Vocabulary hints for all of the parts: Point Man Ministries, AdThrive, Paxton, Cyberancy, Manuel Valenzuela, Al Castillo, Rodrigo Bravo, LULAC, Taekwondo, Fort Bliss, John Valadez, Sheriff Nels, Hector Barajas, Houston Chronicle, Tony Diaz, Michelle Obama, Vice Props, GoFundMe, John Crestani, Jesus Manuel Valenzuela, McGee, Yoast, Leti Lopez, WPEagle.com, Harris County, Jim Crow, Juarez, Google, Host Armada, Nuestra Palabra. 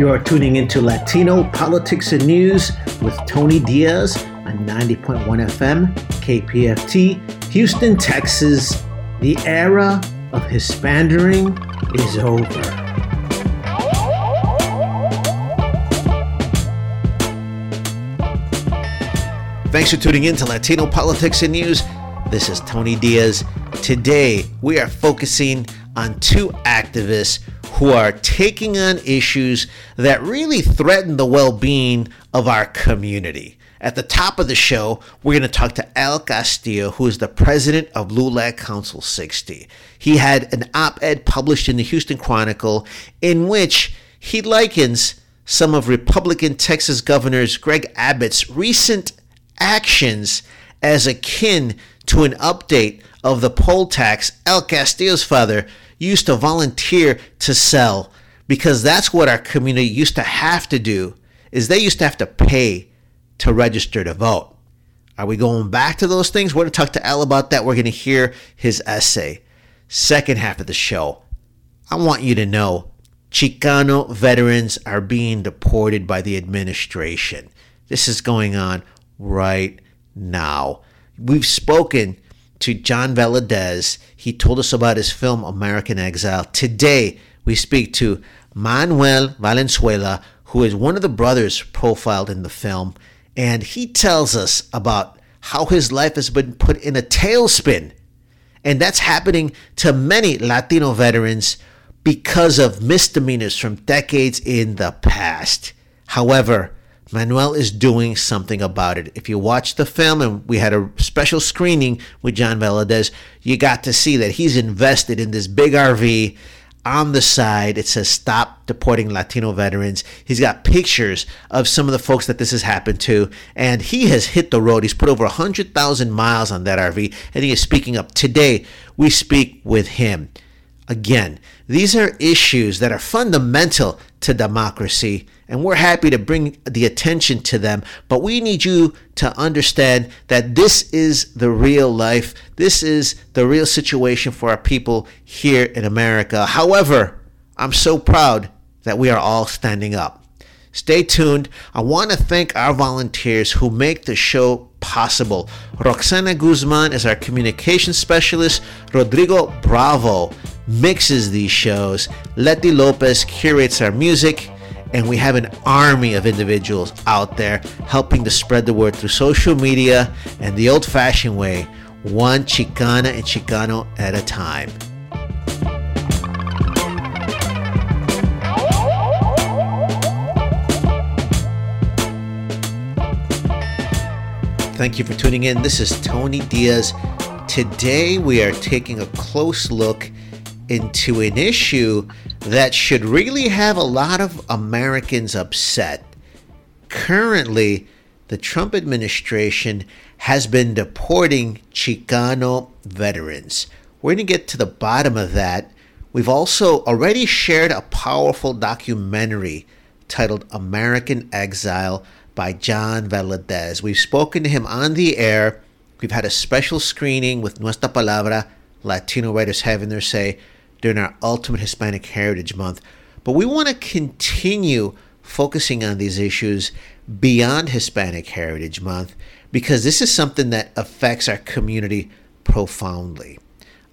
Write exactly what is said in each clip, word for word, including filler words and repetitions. You're tuning into Latino Politics and News with Tony Diaz on ninety point one F M, K P F T, Houston, Texas. The era of Hispandering is over. Thanks for tuning in to Latino Politics and News. This is Tony Diaz. Today, we are focusing on two activists who are taking on issues that really threaten the well-being of our community. At the top of the show, we're going to talk to Al Castillo, who is the president of LULAC Council sixty. He had an op-ed published in the Houston Chronicle in which he likens some of Republican Texas Governor Greg Abbott's recent actions as akin to an update of the poll tax El Castillo's father used to volunteer to sell, because that's what our community used to have to do, is they used to have to pay to register to vote. Are we going back to those things? We're going to talk to Al about that. We're going to hear his essay. Second half of the show, I want you to know Chicano veterans are being deported by the administration. This is going on right now. We've spoken to John Valadez. He told us about his film American Exile. Today, we speak to Manuel Valenzuela, who is one of the brothers profiled in the film, and he tells us about how his life has been put in a tailspin, and that's happening to many Latino veterans because of misdemeanors from decades in the past. However, Manuel is doing something about it. If you watch the film, and we had a special screening with John Valadez, you got to see that he's invested in this big R V. On the side, it says, "Stop Deporting Latino Veterans." He's got pictures of some of the folks that this has happened to, and he has hit the road. He's put over one hundred thousand miles on that R V, and he is speaking up. Today, we speak with him. Again, these are issues that are fundamental to democracy, and we're happy to bring the attention to them, but we need you to understand that this is the real life. This is the real situation for our people here in America. However, I'm so proud that we are all standing up. Stay tuned. I want to thank our volunteers who make the show possible. Roxana Guzman is our communications specialist. Rodrigo Bravo mixes these shows. Leti Lopez curates our music. And we have an army of individuals out there helping to spread the word through social media and the old-fashioned way, one Chicana and Chicano at a time. Thank you for tuning in. This is Tony Diaz. Today we are taking a close look into an issue that should really have a lot of Americans upset. Currently, the Trump administration has been deporting Chicano veterans. We're going to get to the bottom of that. We've also already shared a powerful documentary titled American Exile by John Valadez. We've spoken to him on the air. We've had a special screening with Nuestra Palabra, Latino writers having their say, during our Ultimate Hispanic Heritage Month. But we want to continue focusing on these issues beyond Hispanic Heritage Month, because this is something that affects our community profoundly.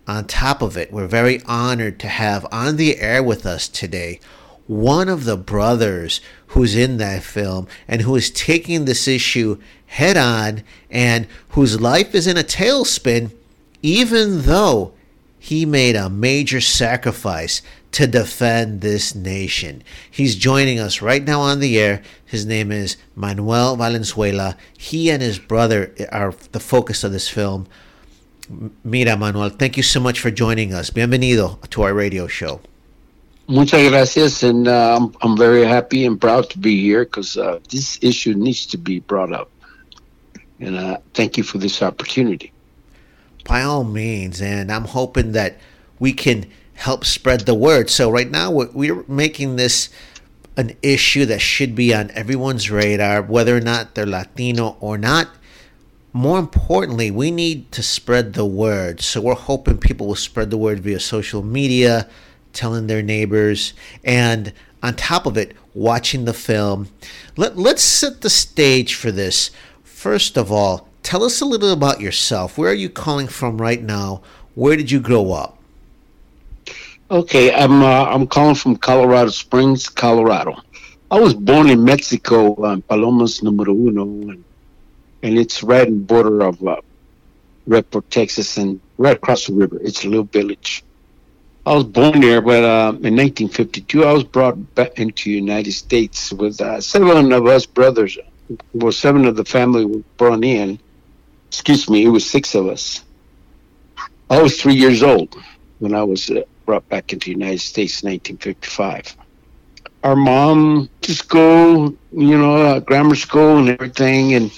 On top of it, we're very honored to have on the air with us today one of the brothers who's in that film and who is taking this issue head on and whose life is in a tailspin, even though he made a major sacrifice to defend this nation. He's joining us right now on the air. His name is Manuel Valenzuela. He and his brother are the focus of this film. Mira, Manuel, thank you so much for joining us. Bienvenido to our radio show. Muchas gracias, and uh, I'm, I'm very happy and proud to be here, because uh, this issue needs to be brought up. And uh, thank you for this opportunity. By all means, and I'm hoping that we can help spread the word. So right now, we're making this an issue that should be on everyone's radar, whether or not they're Latino or not. More importantly, we need to spread the word. So we're hoping people will spread the word via social media, telling their neighbors, and on top of it, watching the film. Let, let's set the stage for this. First of all, tell us a little about yourself. Where are you calling from right now? Where did you grow up? Okay, I'm uh, I'm calling from Colorado Springs, Colorado. I was born in Mexico, um, Palomas Numero Uno, and, and it's right in the border of uh, Redford, Texas, and right across the river. It's a little village. I was born there, but uh, in nineteen fifty-two, I was brought back into the United States with uh, seven of us brothers. Well, seven of the family were brought in. Excuse me, it was six of us. I was three years old when I was uh, brought back into the United States in nineteen fifty-five. Our mom to school, you know, uh, grammar school and everything, and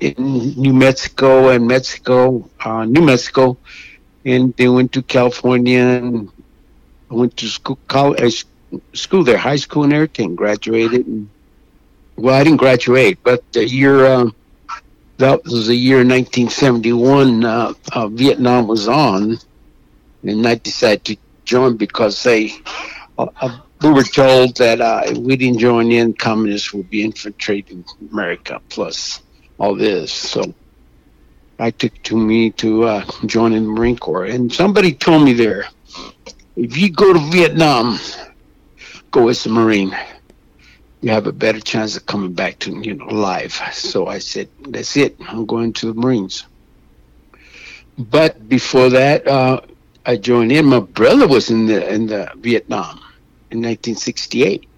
in New Mexico and Mexico, uh, New Mexico, and they went to California and went to school, college, school there, high school and everything. Graduated. And, well, I didn't graduate, but the year uh, that was the year nineteen seventy-one. Uh, uh, Vietnam was on, and I decided to join because they. Uh, uh, We were told that uh, if we didn't join in, communists would be infiltrating America, plus all this. So I took to me to uh, join in the Marine Corps. And somebody told me there, if you go to Vietnam, go as a Marine. You have a better chance of coming back to, you know, alive. So I said, that's it. I'm going to the Marines. But before that, uh, I joined in. My brother was in the in the Vietnam. In nineteen sixty-eight,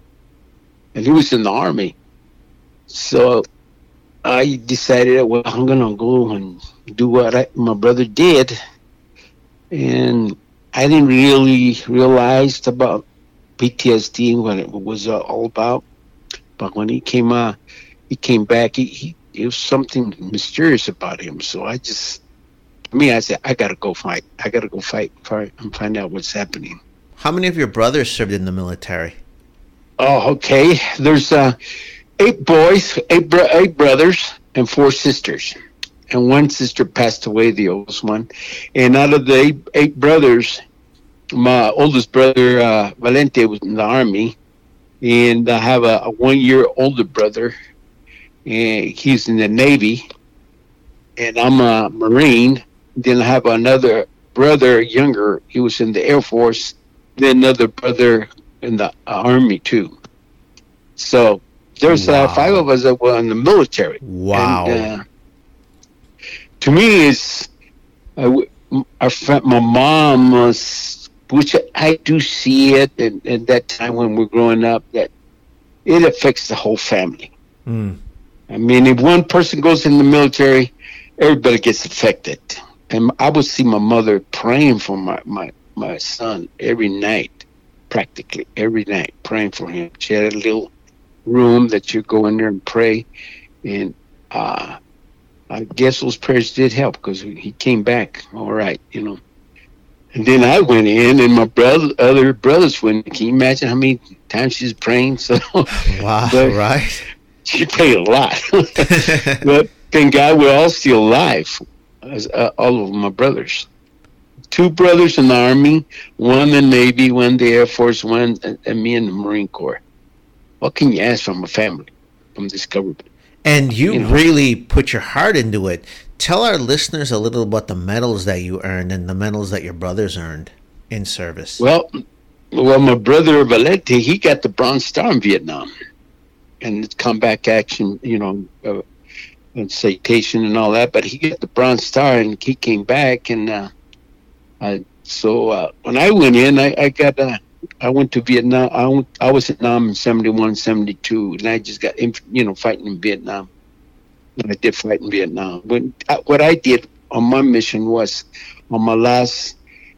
and he was in the Army. So I decided, well, I'm gonna go and do what I, my brother did, and I didn't really realize about P T S D and what it was all about. But when he came, uh, he came back. He, he it was something mysterious about him. So I just, to me, I said, I gotta go fight. I gotta go fight, fight and find out what's happening. How many of your brothers served in the military? Oh, okay. There's uh, eight boys, eight, bro- eight brothers, and four sisters. And one sister passed away, the oldest one. And out of the eight, eight brothers, my oldest brother, uh, Valente, was in the Army. And I have a, a one-year older brother. And he's in the Navy. And I'm a Marine. Then I have another brother, younger. He was in the Air Force. Then another brother in the Army, too. So there's wow. uh, five of us that were in the military. Wow. And, uh, to me, it's, uh, our friend, my mom, was, which I do see it at, at that time when we're growing up, that it affects the whole family. Mm. I mean, if one person goes in the military, everybody gets affected. And I would see my mother praying for my my. my son every night, practically every night, praying for him. She had a little room that you go in there and pray, and uh I guess those prayers did help because he came back all right, you know. And then I went in, and my brother other brothers went in. Can you imagine how many times she's praying? So wow. Right, she prayed a lot. But thank God we're all still alive, as, uh, all of my brothers. Two brothers in the Army, one in the Navy, one in the Air Force, one and me in the Marine Corps. What can you ask from a family, from this government? And you, you know, really put your heart into it. Tell our listeners a little about the medals that you earned and the medals that your brothers earned in service. Well, well, my brother Valente, he got the Bronze Star in Vietnam, and it's combat action, you know, uh, and citation and all that. But he got the Bronze Star, and he came back and. Uh, I, so uh, when I went in, I, I got uh, I went to Vietnam. I, went, I was in Vietnam in seventy-one, seventy-two, and I just got, you know, fighting in Vietnam. And I did fight in Vietnam. When I, what I did on my mission was, on my last,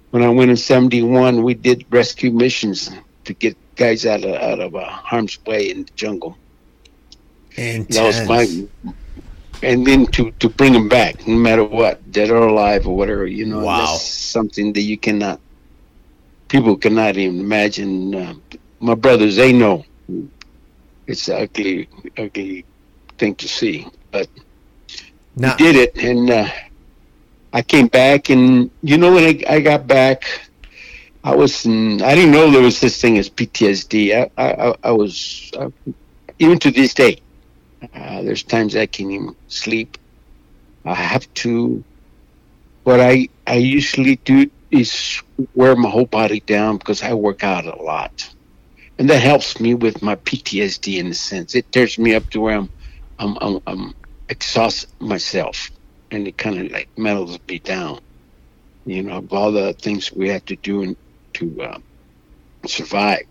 when I went in seventy-one, we did rescue missions to get guys out of out of uh, harm's way in the jungle. Intense. That was my. And then to, to bring them back, no matter what, dead or alive or whatever, you know, wow. That's something that you cannot, people cannot even imagine. Uh, my brothers, they know. It's an ugly, ugly thing to see, but nah. We did it. And uh, I came back, and, you know, when I, I got back, I was I didn't know there was this thing as P T S D. I I, I was I, even to this day. Uh, there's times I can't even sleep. I have to. What I I usually do is wear my whole body down because I work out a lot, and that helps me with my P T S D in a sense. It tears me up to where I'm I'm I'm, I'm exhaust myself, and it kind of like mellows me down. You know, all the things we have to do in, to uh, survive.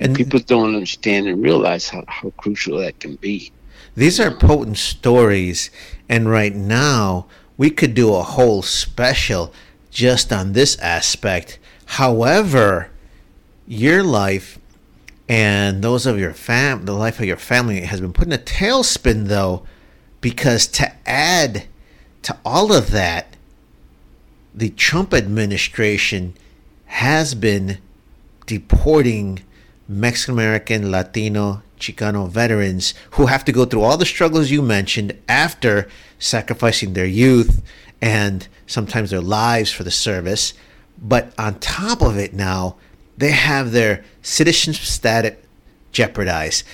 And people don't understand and realize how, how crucial that can be. These are potent stories. And right now, we could do a whole special just on this aspect. However, your life and those of your fam, the life of your family has been put in a tailspin, though, because to add to all of that, the Trump administration has been deporting Mexican-American, Latino, Chicano veterans who have to go through all the struggles you mentioned after sacrificing their youth and sometimes their lives for the service. But on top of it now, they have their citizenship status jeopardized.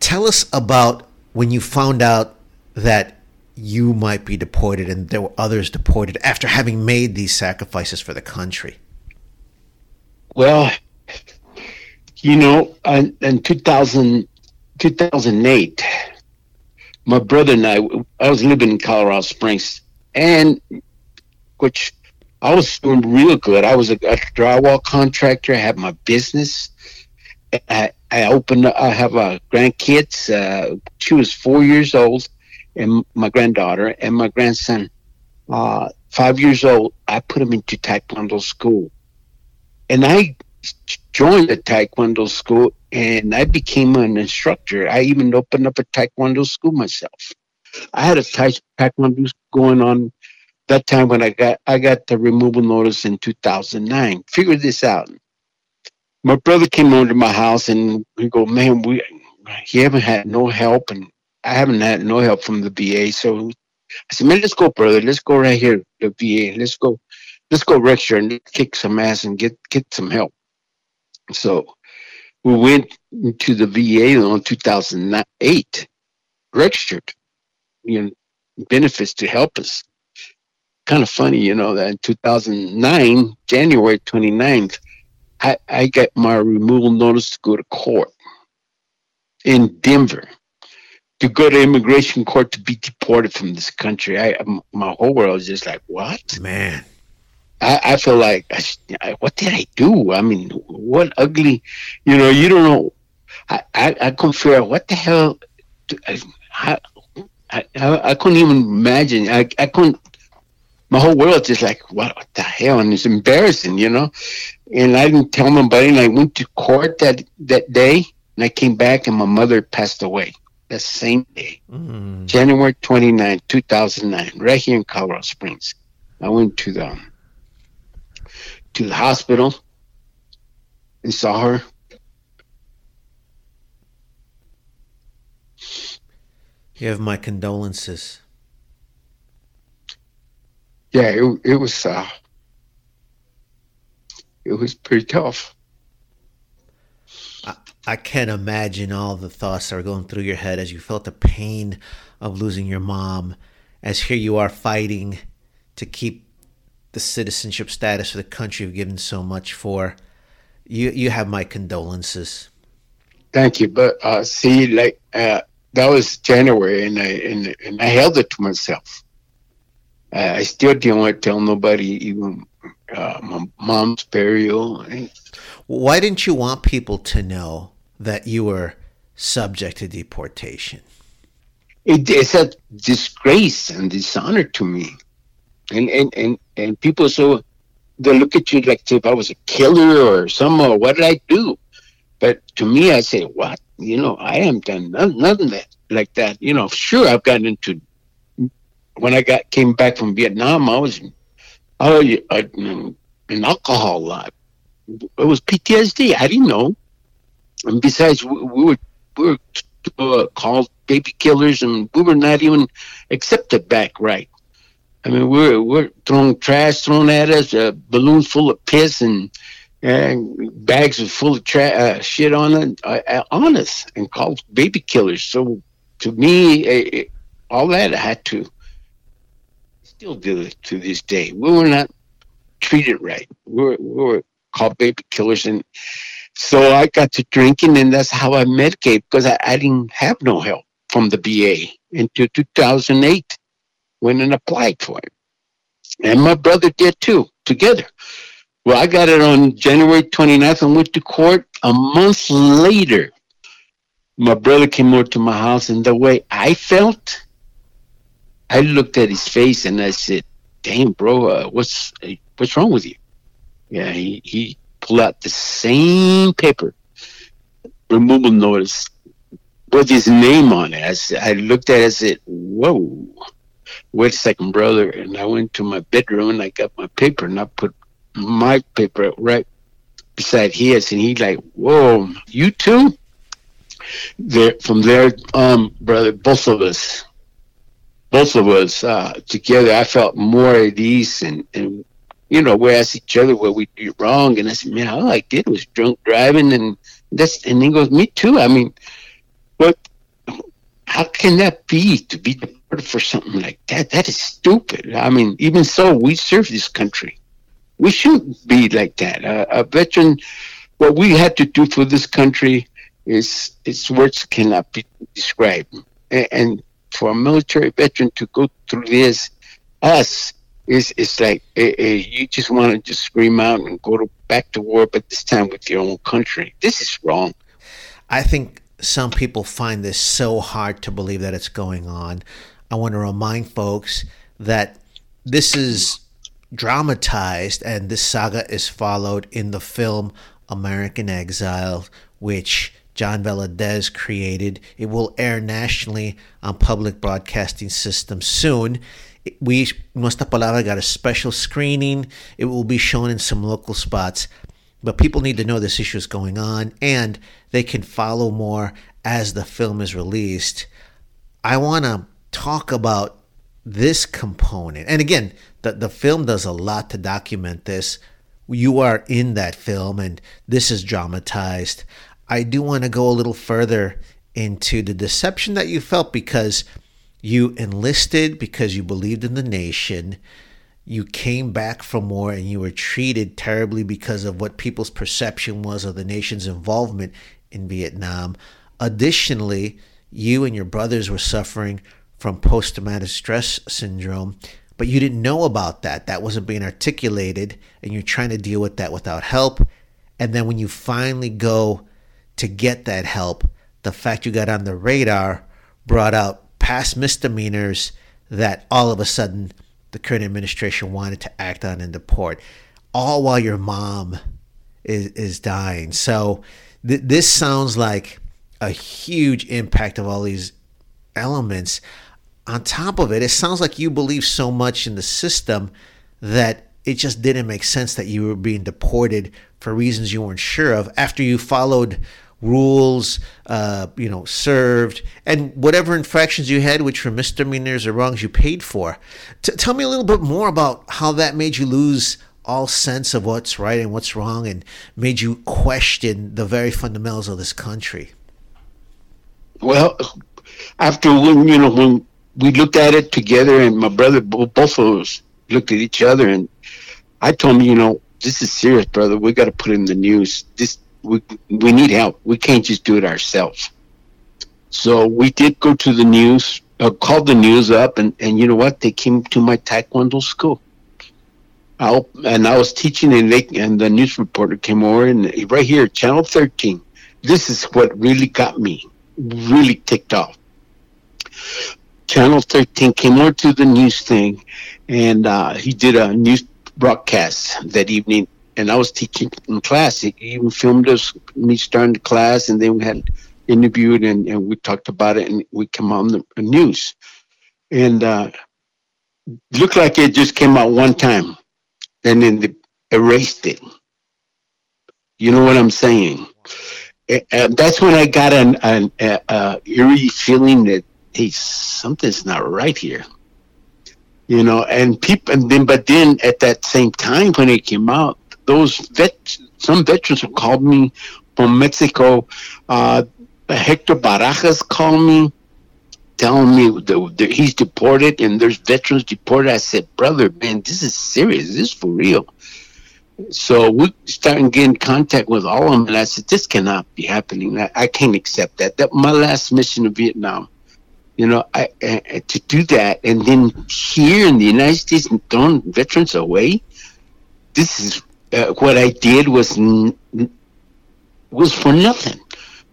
Tell us about when you found out that you might be deported and there were others deported after having made these sacrifices for the country. Well, you know, in two thousand, two thousand eight, my brother and I, I was living in Colorado Springs, and which I was doing real good. I was a, a drywall contractor. I had my business. I, I opened, I have a grandkids. Uh, she was four years old, and my granddaughter, and my grandson, uh, five years old. I put him into Taekwondo school, and I joined the Taekwondo school, and I became an instructor. I even opened up a Taekwondo school myself. I had a Taekwondo going on that time when I got I got the removal notice in two thousand nine. Figured this out. My brother came over to my house, and we go, man, we he haven't had no help, and I haven't had no help from the V A. So I said, man, let's go, brother. Let's go right here, the V A. Let's go, let's go register and kick some ass and get get some help. So we went to the V A in two thousand eight, registered, you know, benefits to help us. Kind of funny, you know, that in two thousand nine, January twenty-ninth, I, I got my removal notice to go to court in Denver, to go to immigration court to be deported from this country. I, my whole world was just like, what? Man. I, I feel like, I, what did I do? I mean, what ugly, you know, you don't know. I, I, I couldn't figure out what the hell. I, I, I, I couldn't even imagine. I, I couldn't, my whole world just like, what, what the hell? And it's embarrassing, you know. And I didn't tell nobody. And I went to court that, that day. And I came back and my mother passed away that same day. Mm. January twenty-ninth, two thousand nine, right here in Colorado Springs. I went to the... to the hospital and saw her. You have my condolences. Yeah, it, it was uh, it was pretty tough. I, I can't imagine all the thoughts that were going through your head as you felt the pain of losing your mom, as here you are fighting to keep the citizenship status of the country you've given so much for. You you have my condolences. Thank you. But uh, see, like uh, that was January, and I and, and I held it to myself. Uh, I still didn't want to tell nobody, even uh, my mom's burial. Why didn't you want people to know that you were subject to deportation? It, it's a disgrace and dishonor to me. And and, and and people, so they look at you like if I was a killer or some, or what did I do? But to me, I say, what? You know, I haven't done nothing, nothing that, like that. You know, sure, I've gotten into, when I got came back from Vietnam, I was, I was an alcohol lot. It was P T S D. I didn't know. And besides, we, we were, we were uh, called baby killers, and we were not even accepted back right. I mean, we're we're throwing trash thrown at us, uh, balloons full of piss, and and bags were full of tra- uh, shit on uh, on us and called baby killers. So to me, it, it, all that I had to still do it to this day. We were not treated right. We were, we were called baby killers, and so I got to drinking, and that's how I met Gabe, because I, I didn't have no help from the B A until two thousand eight when I applied for it. And my brother did too, together. Well, I got it on January twenty-ninth and went to court. A month later, my brother came over to my house, and the way I felt, I looked at his face and I said, damn, bro, uh, what's what's wrong with you? Yeah, he, he pulled out the same paper, removal notice, with his name on it. I, said, I looked at it and said, whoa, wait a second, brother. And I went to my bedroom and I got my paper and I put my paper right beside his, and he like, whoa, you too? There, from there, um, brother, both of us, both of us uh, together, I felt more at ease, and, and you know, we asked each other what we did wrong, and I said, man, all I did was drunk driving, and that's, and he goes, me too. I mean, what? How can that be, to be deported for something like that? That is stupid. I mean, even so, we serve this country. We shouldn't be like that. Uh, a veteran, what we had to do for this country is, its words cannot be described. And, and for a military veteran to go through this, us, is it's like a, a, you just want to just scream out and go to, back to war, but this time with your own country. This is wrong. I think some people find this so hard to believe that it's going on. I want to remind folks that this is dramatized, and this saga is followed in the film American Exile, which John Valadez created. It will air nationally on public broadcasting systems soon. We, Nuestra Palabra got a special screening. It will be shown in some local spots. But people need to know this issue is going on, and they can follow more as the film is released. I want to talk about this component. And again, the, the film does a lot to document this. You are in that film, and this is dramatized. I do want to go a little further into the deception that you felt, because you enlisted, because you believed in the nation. You came back from war, and you were treated terribly because of what people's perception was of the nation's involvement in Vietnam. Additionally, you and your brothers were suffering from post-traumatic stress syndrome, but you didn't know about that. That wasn't being articulated, and you're trying to deal with that without help. And then when you finally go to get that help, the fact you got on the radar brought out past misdemeanors that all of a sudden the current administration wanted to act on and deport, all while your mom is, is dying. So th- this sounds like a huge impact of all these elements. On top of it, it sounds like you believe so much in the system that it just didn't make sense that you were being deported for reasons you weren't sure of, after you followed rules, uh, you know, served, and whatever infractions you had, which were misdemeanors or wrongs, you paid for. T- tell me a little bit more about how that made you lose all sense of what's right and what's wrong, and made you question the very fundamentals of this country. Well, after, you know, when we looked at it together, and my brother, both of us looked at each other, and I told him, you know, this is serious, brother. We got to put it in the news. This we we need help. We can't just do it ourselves. So we did go to the news, uh, called the news up, and, and you know what? They came to my Taekwondo school. I and I was teaching, and they, and the news reporter came over, and right here, Channel thirteen. This is what really got me really ticked off. Channel thirteen came over to the news thing, and uh, he did a news broadcast that evening, and I was teaching in class. He even filmed us, me starting the class, and then we had interviewed, and, and we talked about it, and we came on the news. And uh, looked like it just came out one time, and then they erased it. You know what I'm saying? And that's when I got an, an uh, uh, eerie feeling that, hey, something's not right here, you know. And people, and then, but then at that same time when it came out, those vets, some veterans who called me from Mexico, uh, Hector Barajas called me, telling me that, that he's deported and there's veterans deported. I said, brother, man, this is serious. This is for real. So we started getting in contact with all of them, and I said, this cannot be happening. I, I can't accept that. That my last mission to Vietnam, you know, I, I to do that, and then here in the United States, throwing veterans away. This is uh, what I did was n- was for nothing.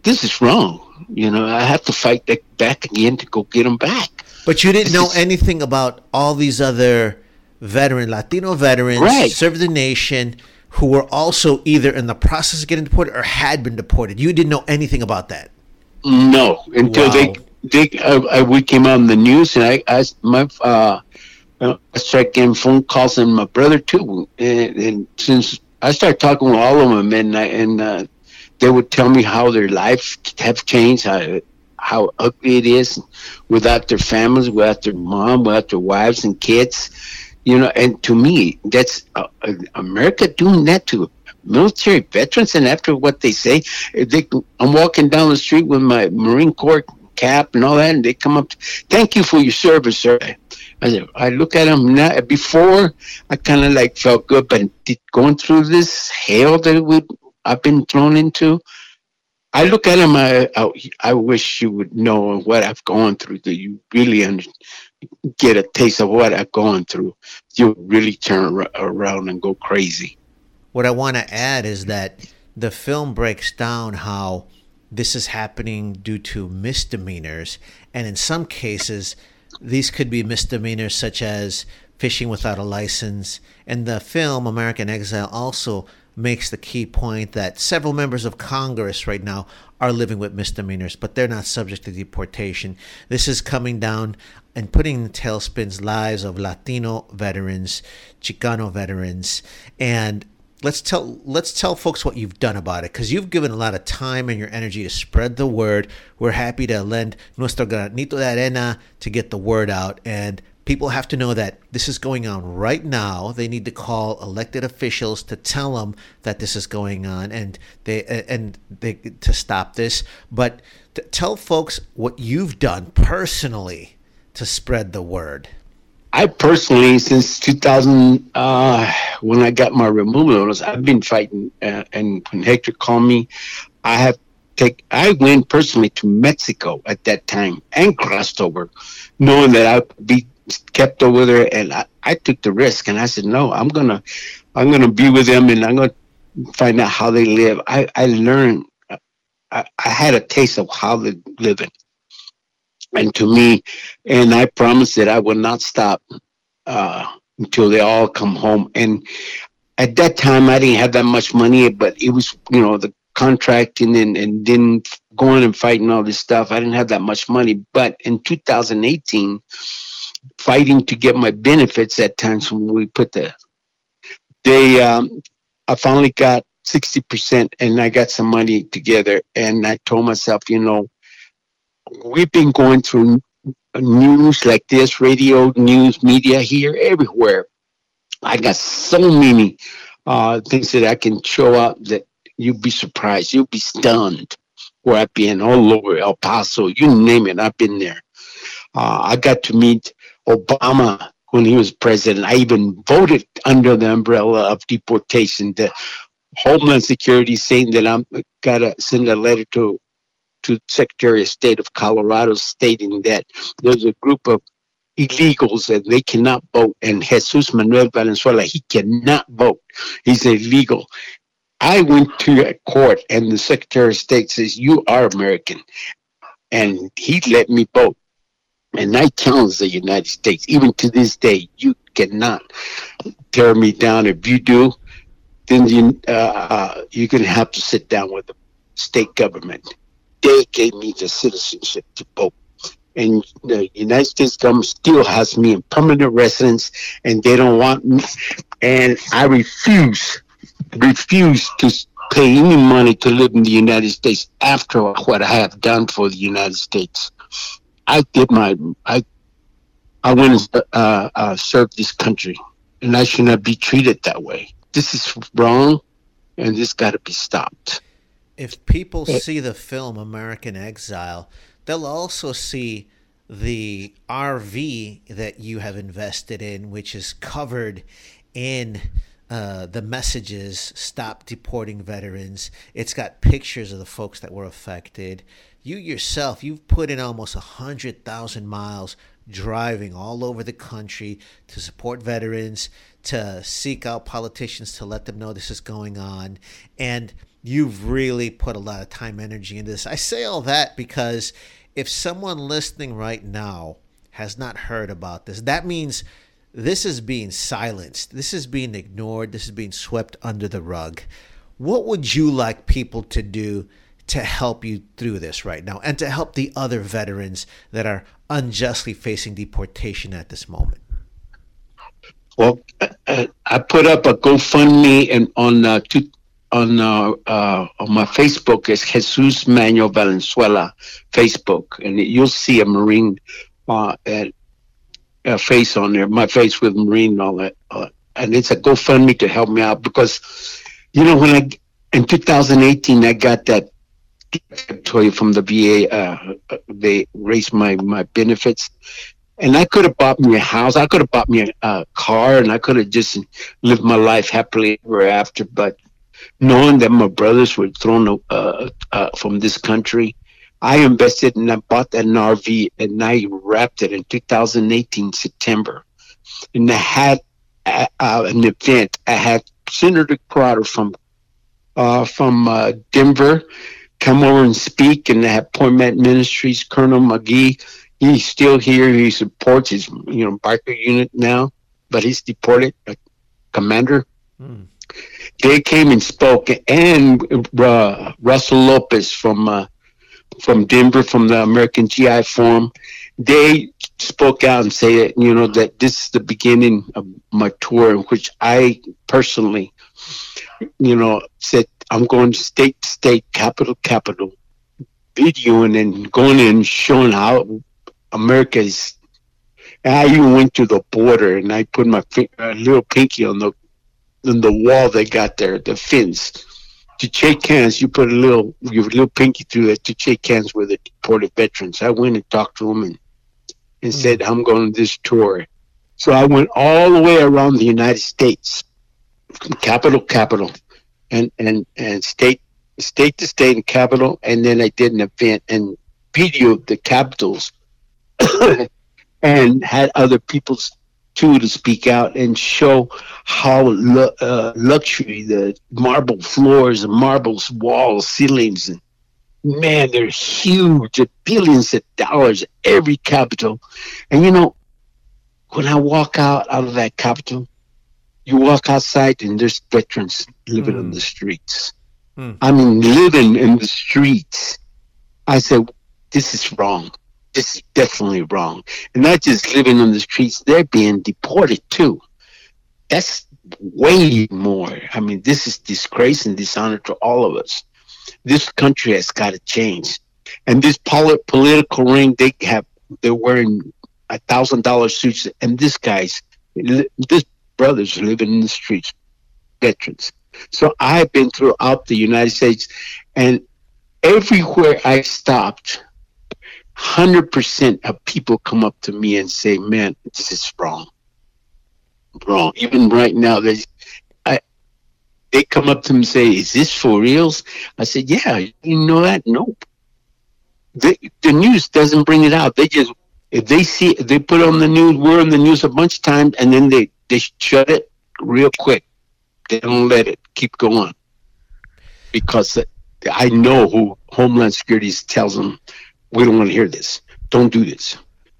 This is wrong. You know, I have to fight that back again to go get them back. But you didn't this know is- anything about all these other veteran, Latino veterans, right, served the nation, who were also either in the process of getting deported or had been deported. You didn't know anything about that? No, until wow. they, they uh, I, we came out in the news, and I, I, my, uh, I started getting phone calls, and my brother too. And, and since I started talking with all of them, and I, and uh, they would tell me how their lives have changed, how how ugly it is, without their families, without their mom, without their wives and kids. You know, and to me, that's uh, America doing that to military veterans. And after what they say, they, I'm walking down the street with my Marine Corps cap and all that, and they come up, thank you for your service, sir. I said, I look at them now. Before, I kind of like felt good, but going through this hell that we, I've been thrown into, I look at them, I, I, I wish you would know what I've gone through, that you really understand. Get a taste of what I've gone through, you'll really turn r- around and go crazy. What I want to add is that the film breaks down how this is happening due to misdemeanors, and in some cases, these could be misdemeanors such as fishing without a license. And the film, American Exile, also makes the key point that several members of Congress right now are living with misdemeanors, but they're not subject to deportation. This is coming down and putting in tailspins lives of Latino veterans, Chicano veterans. And let's tell let's tell folks what you've done about it, because you've given a lot of time and your energy to spread the word. We're happy to lend nuestro granito de arena to get the word out, and people have to know that this is going on right now. They need to call elected officials to tell them that this is going on, and they and they to stop this. But to tell folks what you've done personally to spread the word. I personally, since two thousand, uh, when I got my removal notice, I've been fighting. Uh, and when Hector called me, I have. Take, I went personally to Mexico at that time and crossed over, knowing that I would be kept over there, and I, I took the risk, and I said, no, I'm gonna I'm gonna be with them, and I'm gonna find out how they live. I, I learned I, I had a taste of how they're living, and to me, and I promised that I would not stop uh, until they all come home. And at that time I didn't have that much money, but it was, you know, the contracting and, and then going and fighting all this stuff. I didn't have that much money, but in two thousand eighteen, fighting to get my benefits at times when we put the, they, um, I finally got sixty percent, and I got some money together, and I told myself, you know, we've been going through news like this, radio, news, media here, everywhere. I got so many uh, things that I can show up that you'd be surprised, you'd be stunned where I've been, all over El Paso, you name it, I've been there. Uh, I got to meet Obama when he was president. I even voted under the umbrella of deportation. The Homeland Security saying that I'm gotta send a letter to to Secretary of State of Colorado stating that there's a group of illegals and they cannot vote. And Jesus Manuel Valenzuela, he cannot vote. He's illegal. I went to a court, and the Secretary of State says, you are American. And he let me vote. And I challenge the United States, even to this day, you cannot tear me down. If you do, then you, uh, you're going to have to sit down with the state government. They gave me the citizenship to vote. And the United States government still has me in permanent residence, and they don't want me. And I refuse, refuse to pay any money to live in the United States after what I have done for the United States. I did my, I I went and uh, uh, served this country, and I should not be treated that way. this is wrong, and this got to be stopped. If people see the film American Exile, they'll also see the R V that you have invested in, which is covered in uh, the messages, stop deporting veterans. It's got pictures of the folks that were affected. You yourself, you've put in almost one hundred thousand miles driving all over the country to support veterans, to seek out politicians, to let them know this is going on. And you've really put a lot of time, energy into this. I say all that because if someone listening right now has not heard about this, that means this is being silenced. This is being ignored. This is being swept under the rug. What would you like people to do to help you through this right now and to help the other veterans that are unjustly facing deportation at this moment? Well, I put up a GoFundMe and on uh, two. On uh, uh, on my Facebook is Jesus Manuel Valenzuela Facebook, and you'll see a Marine uh, at, a face on there, my face with Marine and all that. Uh, and it's a GoFundMe to help me out because, you know, when I in two thousand eighteen I got that toy from the V A. Uh, they raised my, my benefits, and I could have bought me a house, I could have bought me a, a car, and I could have just lived my life happily ever after, but knowing that my brothers were thrown uh, uh, from this country, I invested and I bought an R V and I wrapped it in two thousand eighteen, September. And I had uh, an event. I had Senator Crowder from uh, from uh, Denver come over and speak, and I had Point Man Ministries, Colonel McGee. He's still here. He supports his you know biker unit now, but he's deported, uh, commander. Mm. They came and spoke, and uh, Russell Lopez from uh, from Denver, from the American G I Forum, they spoke out and said, you know, that this is the beginning of my tour, in which I personally, you know, said I'm going to state to state, capital capital, videoing and going in and showing how America is. And I even went to the border, and I put my finger, little pinky on the. Than the wall they got there, the fence. To shake hands, you put a little your little pinky through that to shake hands with the deported veterans. I went and talked to them and, and mm-hmm. said, I'm going on this tour. So I went all the way around the United States, from capital, capital, and, and, and state state to state and capital, and then I did an event and videoed the capitals and had other people's too, to speak out and show how lu- uh, luxury the marble floors and marble walls, ceilings, and man, they're huge, billions of dollars, every capital. And you know, when I walk out, out of that capital, you walk outside and there's veterans living mm. on the streets. Mm. I mean, living in the streets. I said, this is wrong. This is definitely wrong. And not just living on the streets, they're being deported too. That's way more. I mean, this is disgrace and dishonor to all of us. This country has got to change. And this polit- political ring, they have, they're wearing one thousand dollars suits. And this guy's, this brother's living in the streets, veterans. So I've been throughout the United States, and everywhere I stopped, one hundred percent of people come up to me and say, man, this is wrong. Wrong. Even right now, they I, they come up to me and say, is this for reals? I said, yeah, you know that? Nope. They, the news doesn't bring it out. They just, if they see, if they put on the news, we're on the news a bunch of times, and then they, they shut it real quick. They don't let it keep going. Because I know who Homeland Security tells them, we don't want to hear this. Don't do this.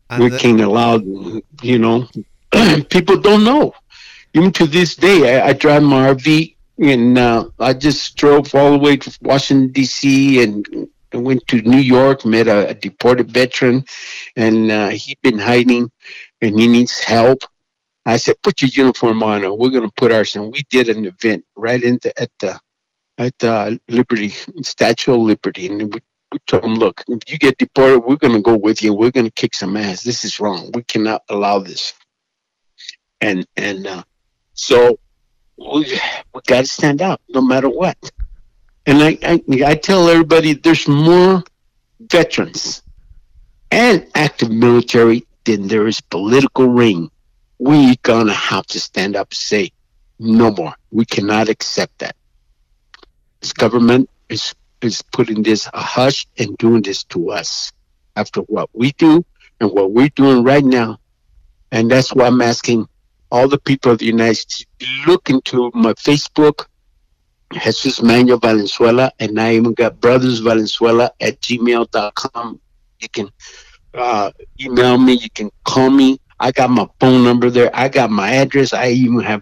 And we the- can't allow, you know, people don't know. Even to this day, I, I drive my R V, and uh, I just drove all the way to Washington, D C, and, and went to New York, met a, a deported veteran, and uh, he'd been hiding, and he needs help. I said, put your uniform on, or we're going to put ours on. We did an event right into at the at the Liberty, Statue of Liberty, and we We told them, look, if you get deported, we're going to go with you. We're going to kick some ass. This is wrong. We cannot allow this. And and uh, so we we got to stand out no matter what. And I, I I tell everybody there's more veterans and active military than there is political ring. We're going to have to stand up and say, no more. We cannot accept that. This government is, is putting this a hush and doing this to us after what we do and what we're doing right now. And that's why I'm asking all the people of the United States, look into my Facebook, Jesus Manuel Valenzuela, and I even got brothers valenzuela at gmail dot com. You can uh, email me. You can call me. I got my phone number there. I got my address. I even have,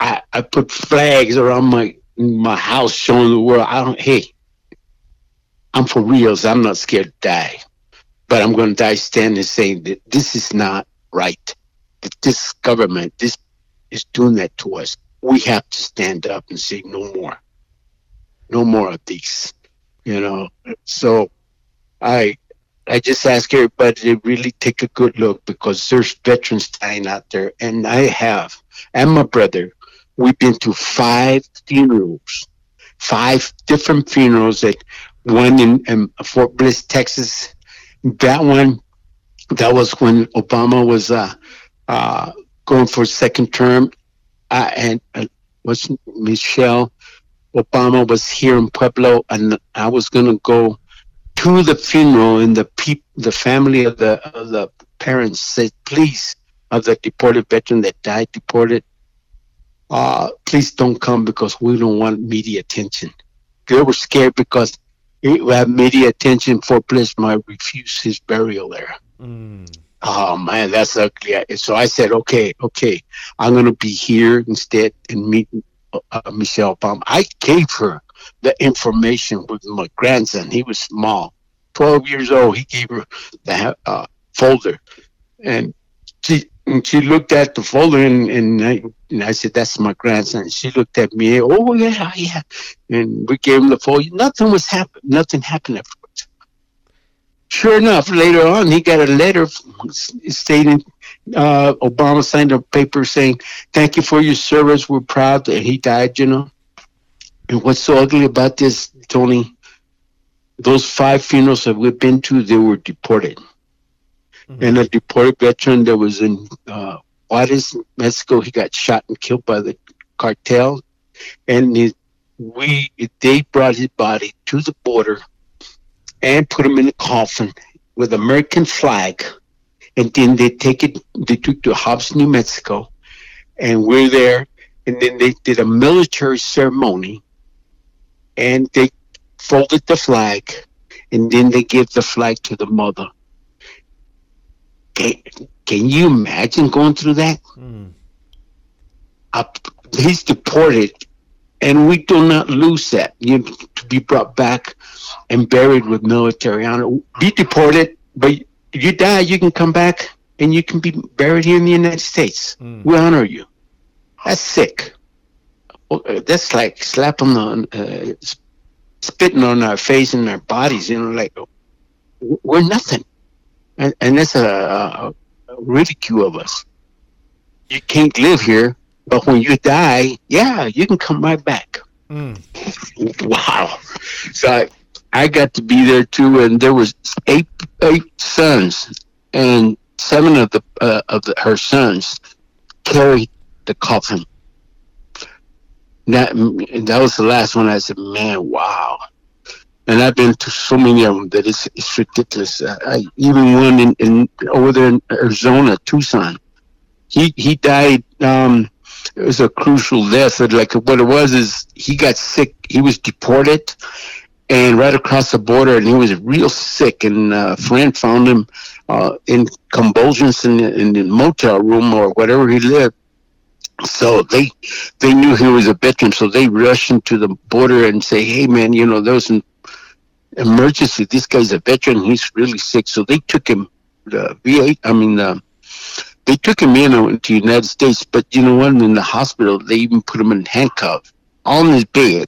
I, I put flags around my my house showing the world. I don't, hey, I'm for reals. I'm not scared to die. But I'm going to die standing and saying that this is not right. That this government, this is doing that to us. We have to stand up and say no more. No more of these. You know, so I... I just ask everybody to really take a good look, because there's veterans dying out there. And I have, and my brother, we've been to five funerals, five different funerals, at one in, in Fort Bliss, Texas. That one, that was when Obama was uh, uh, going for second term. Uh, and uh, was Michelle Obama was here in Pueblo, and I was going to go to the funeral, and the peop- the family of the of the parents said, please, of the deported veteran that died deported, uh, please don't come, because we don't want media attention. They were scared because it would have media attention. Fort Bliss might refuse his burial there. Mm. Oh, man, that's ugly. So I said, okay, okay, I'm going to be here instead and meet uh, Michelle Obama. I gave her the information with my grandson. He was small, twelve years old. He gave her the uh, folder, and she and she looked at the folder, and and I, and I said, "That's my grandson." She looked at me. Oh yeah, yeah. And we gave him the folder. Nothing was happen. Nothing happened afterwards. Sure enough, later on, he got a letter stating uh, Obama signed a paper saying, "Thank you for your service. We're proud that he died." You know. And what's so ugly about this, Tony, those five funerals that we've been to, they were deported. Mm-hmm. And a deported veteran that was in uh, Juarez, Mexico, he got shot and killed by the cartel. And he, we they brought his body to the border and put him in a coffin with American flag. And then they take it, they took to Hobbs, New Mexico, and we're there. And then they did a military ceremony. And they folded the flag, and then they gave the flag to the mother. Can, can you imagine going through that? Mm. Uh, he's deported, and we do not lose that. You to be brought back and buried with military honor. Be deported, but you die, you can come back, and you can be buried here in the United States. Mm. We honor you. That's sick. That's like slapping on, uh, spitting on our face and our bodies. You know, like we're nothing, and, and that's a, a ridicule of us. You can't live here, but when you die, yeah, you can come right back. Mm. Wow! So I, I got to be there too, and there was eight eight sons, and seven of the uh, of the, her sons carried the coffin. That, that was the last one. I said, man, wow. And I've been to so many of them that it's, it's ridiculous. I, I, even one in, in over there in Arizona, Tucson, he he died. Um, it was a crucial death. Like what it was is he got sick. He was deported and right across the border, and he was real sick. And a friend found him uh, in convulsions in, in the motel room or whatever he lived. So they they knew he was a veteran, so they rushed him to the border and say, hey, man, you know, there was an emergency. This guy's a veteran. He's really sick. So they took him, the V A, I mean, uh, they took him in to the United States, but, you know, when in the hospital, they even put him in handcuffs on his bed.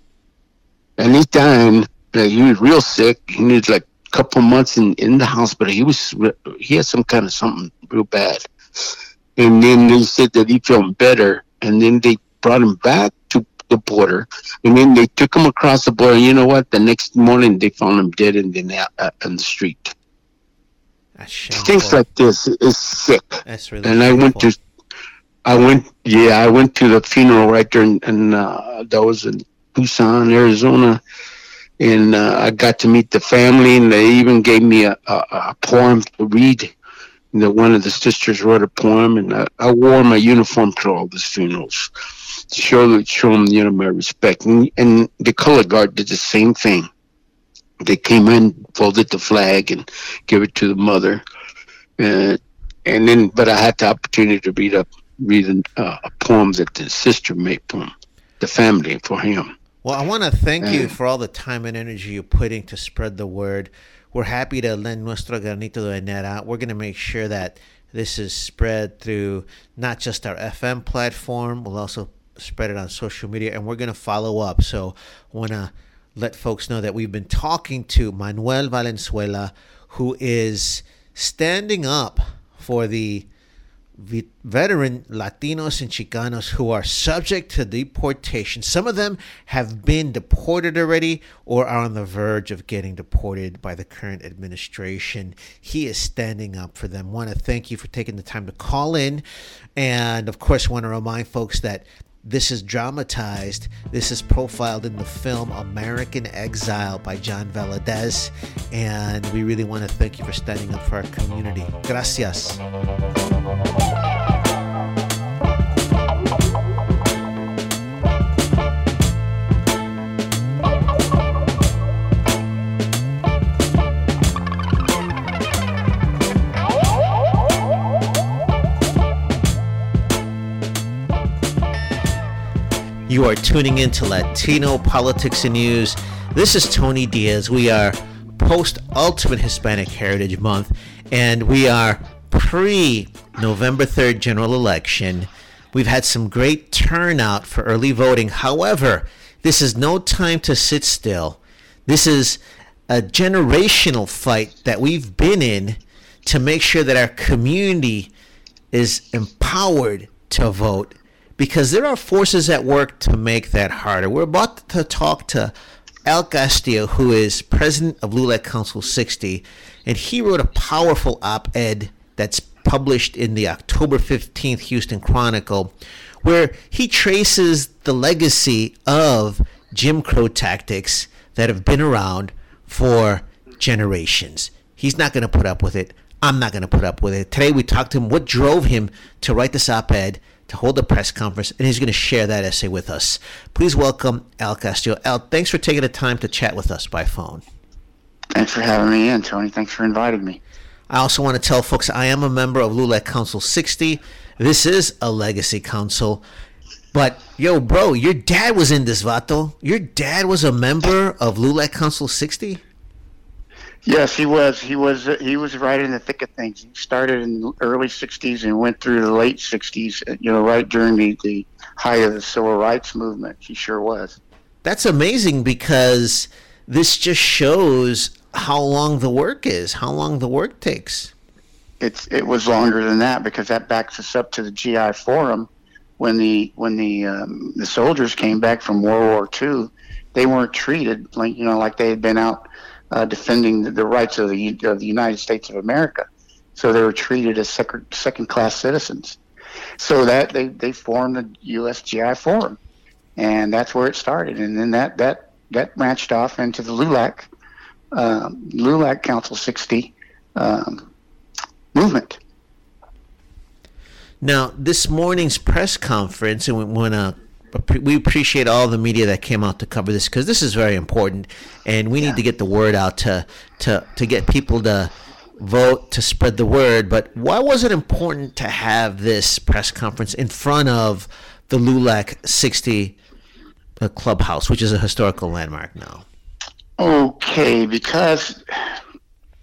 And he's dying. Like, he was real sick. He needed like a couple months in, in the hospital. He was he had some kind of something real bad. And then they said that he felt better, and then they brought him back to the border, and then they took him across the border. You know what? The next morning they found him dead in the, uh, in the street. Things like this is sick. That's really and I shameful. went to, I went, yeah, I went to the funeral right there, and, and uh, that was in Tucson, Arizona, and uh, I got to meet the family, and they even gave me a, a, a poem to read. And the, one of the sisters wrote a poem, and I, I wore my uniform to all these funerals to show, show them, you know, my respect. And, and the color guard did the same thing. They came in, folded the flag, and gave it to the mother. Uh, and then, but I had the opportunity to read a read an, uh, a poem that the sister made from the family for him. Well, I want to thank uh, you for all the time and energy you're putting to spread the word. We're happy to lend nuestro granito de arena. We're going to make sure that this is spread through not just our F M platform. We'll also spread it on social media, and we're going to follow up. So I want to let folks know that we've been talking to Manuel Valenzuela, who is standing up for the veteran Latinos and Chicanos who are subject to deportation. Some of them have been deported already or are on the verge of getting deported by the current administration. He is standing up for them. Want to thank you for taking the time to call in. And of course, want to remind folks that this is dramatized. This is profiled in the film American Exile by John Valadez. And we really want to thank you for standing up for our community. Gracias. You are tuning in to Latino Politics and News. This is Tony Diaz. We are post-Ultimate Hispanic Heritage Month, and we are pre-November third general election. We've had some great turnout for early voting. However, this is no time to sit still. This is a generational fight that we've been in to make sure that our community is empowered to vote, because there are forces at work to make that harder. We're about to talk to Al Castillo, who is president of LULAC Council sixty, and he wrote a powerful op-ed that's published in the October fifteenth Houston Chronicle, where he traces the legacy of Jim Crow tactics that have been around for generations. He's not going to put up with it. I'm not going to put up with it. Today we talked to him, what drove him to write this op-ed, to hold a press conference, and he's going to share that essay with us. Please welcome Al Castillo. Al, thanks for taking the time to chat with us by phone. Thanks for having me in, Tony. Thanks for inviting me. I also want to tell folks I am a member of LULAC Council sixty. This is a legacy council. But, yo, bro, your dad was in this, vato. Your dad was a member of LULAC Council sixty? Yes, he was. He was he was right in the thick of things. He started in the early sixties and went through the late sixties, you know, right during the, the height of the civil rights movement. He sure was. That's amazing, because this just shows how long the work is, how long the work takes. It's It was longer than that, because that backs us up to the G I Forum. When the when the um, the soldiers came back from World War Two, they weren't treated like, you know, like they had been out Uh, defending the, the rights of the, of the United States of America. So they were treated as sec- second-class citizens. So that they, they formed the U S G I Forum, and that's where it started. And then that that, that branched off into the LULAC, um, LULAC Council sixty um, movement. Now, this morning's press conference, and we want to We appreciate all the media that came out to cover this, because this is very important, and we yeah. need to get the word out to, to to get people to vote, to spread the word. But why was it important to have this press conference in front of the LULAC sixty clubhouse, which is a historical landmark now? Okay, because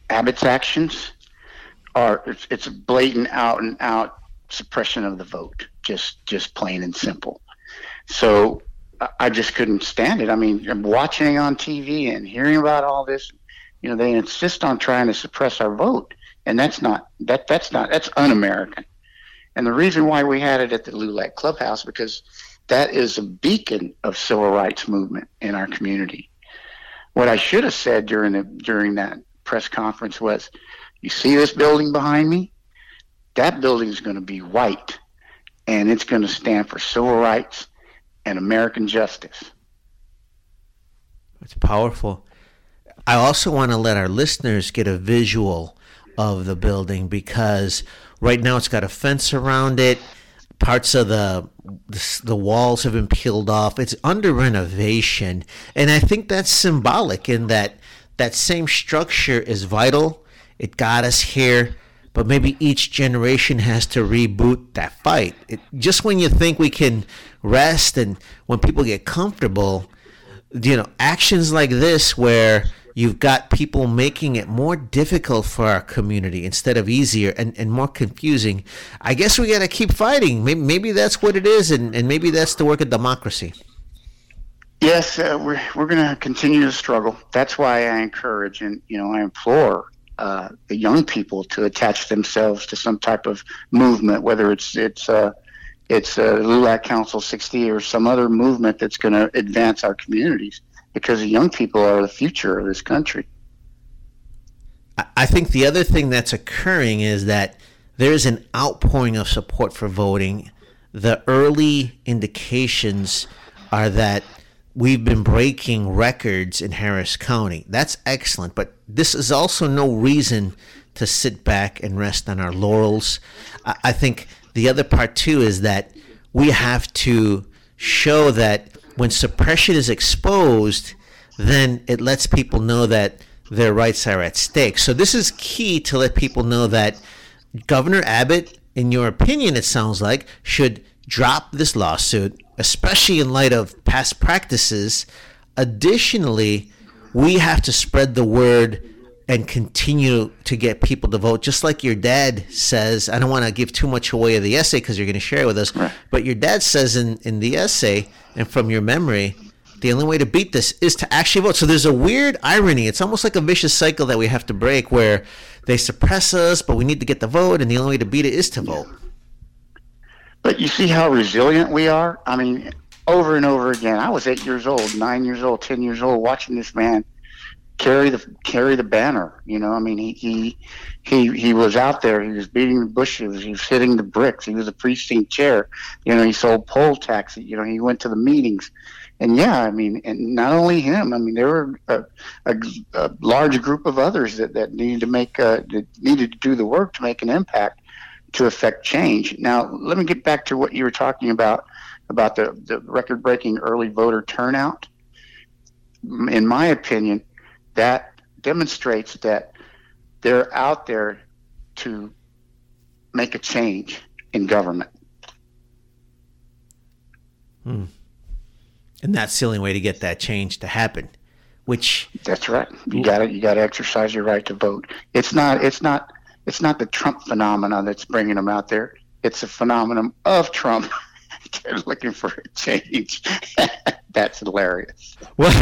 Abbott's actions are, it's, it's blatant out and out suppression of the vote, just just plain and simple. So I just couldn't stand it. I mean, watching on T V and hearing about all this, you know, they insist on trying to suppress our vote. And that's not, that that's not, that's un-American. And the reason why we had it at the LULAC Clubhouse, because that is a beacon of civil rights movement in our community. What I should have said during the, during that press conference was, you see this building behind me? That building is going to be white, and it's going to stand for civil rights and American justice. It's powerful. I also want to let our listeners get a visual of the building, because right now it's got a fence around it. Parts of the the walls have been peeled off. It's under renovation, and I think that's symbolic in that that same structure is vital. It got us here, but maybe each generation has to reboot that fight. It, just when you think we can rest and when people get comfortable, you know, actions like this where you've got people making it more difficult for our community instead of easier and, and more confusing. I guess we got to keep fighting. Maybe, maybe that's what it is, and, and maybe that's the work of democracy. Yes, uh, we're we're going to continue to struggle. That's why I encourage and, you know, I implore uh, the young people to attach themselves to some type of movement, whether it's it's uh, it's uh, LULAC Council sixty or some other movement that's going to advance our communities, because the young people are the future of this country. I think the other thing that's occurring is that there is an outpouring of support for voting. The early indications are that we've been breaking records in Harris County. That's excellent, but this is also no reason to sit back and rest on our laurels. I think the other part, too, is that we have to show that when suppression is exposed, then it lets people know that their rights are at stake. So this is key to let people know that Governor Abbott, in your opinion, it sounds like, should drop this lawsuit, especially in light of past practices. Additionally, we have to spread the word and continue to get people to vote. Just like your dad says, I don't want to give too much away of the essay because you're going to share it with us, right. But your dad says in, in the essay, and from your memory, the only way to beat this is to actually vote. So there's a weird irony. It's almost like a vicious cycle that we have to break where they suppress us, but we need to get the vote, and the only way to beat it is to vote. But you see how resilient we are? I mean, over and over again, I was eight years old, nine years old, ten years old, watching this man carry the carry the banner. You know, I mean, he he he, he was out there. He was beating the bushes. He was hitting the bricks. He was a precinct chair. You know, he sold poll taxes. You know, he went to the meetings. And yeah, I mean, and not only him. I mean, there were a, a, a large group of others that, that needed to make uh, that needed to do the work to make an impact, to affect change. Now, let me get back to what you were talking about about the, the record-breaking early voter turnout. In my opinion, that demonstrates that they're out there to make a change in government. Hmm. And that's the only way to get that change to happen, which... That's right. You got to you got to exercise your right to vote. It's not it's not it's not the Trump phenomenon that's bringing them out there. It's a phenomenon of Trump. They're looking for a change. That's hilarious. Well,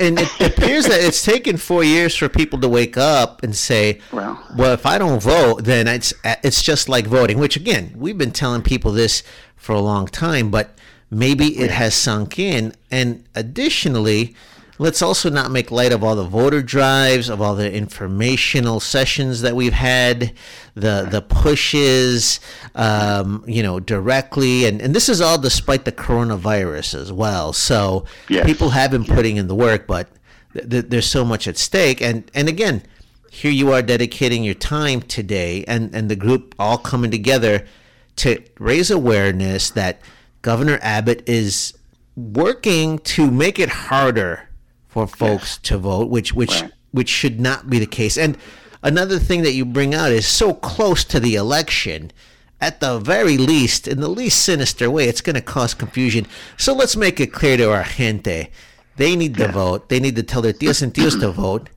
and it appears that it's taken four years for people to wake up and say, well, well, if I don't vote, then it's it's just like voting, which, again, we've been telling people this for a long time, but maybe it has sunk in. And additionally, let's also not make light of all the voter drives, of all the informational sessions that we've had, the the pushes, um, you know, directly. And, and this is all despite the coronavirus as well. So yes, people have been putting in the work, but th- th- there's so much at stake. And, and again, here you are dedicating your time today and, and the group all coming together to raise awareness that Governor Abbott is working to make it harder for folks to vote, which which right. which should not be the case. And another thing that you bring out is so close to the election, at the very least, in the least sinister way, it's going to cause confusion. So let's make it clear to our gente. They need to yeah. vote. They need to tell their tíos and tías to vote,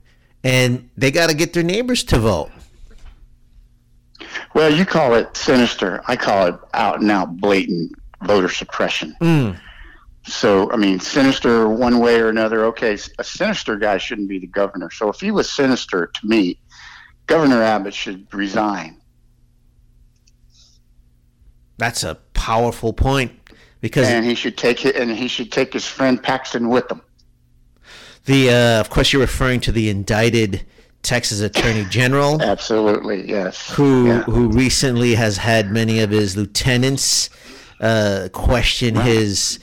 and they got to get their neighbors to vote. Well, you call it sinister. I call it out-and-out blatant voter suppression. Mm. So, I mean, sinister one way or another. Okay, a sinister guy shouldn't be the governor. So if he was sinister to me, Governor Abbott should resign. That's a powerful point, because and he should take and he should take his friend Paxton with him. The uh, of course, you're referring to the indicted Texas Attorney General. Absolutely, yes. Who yeah. who recently has had many of his lieutenants uh, question wow. his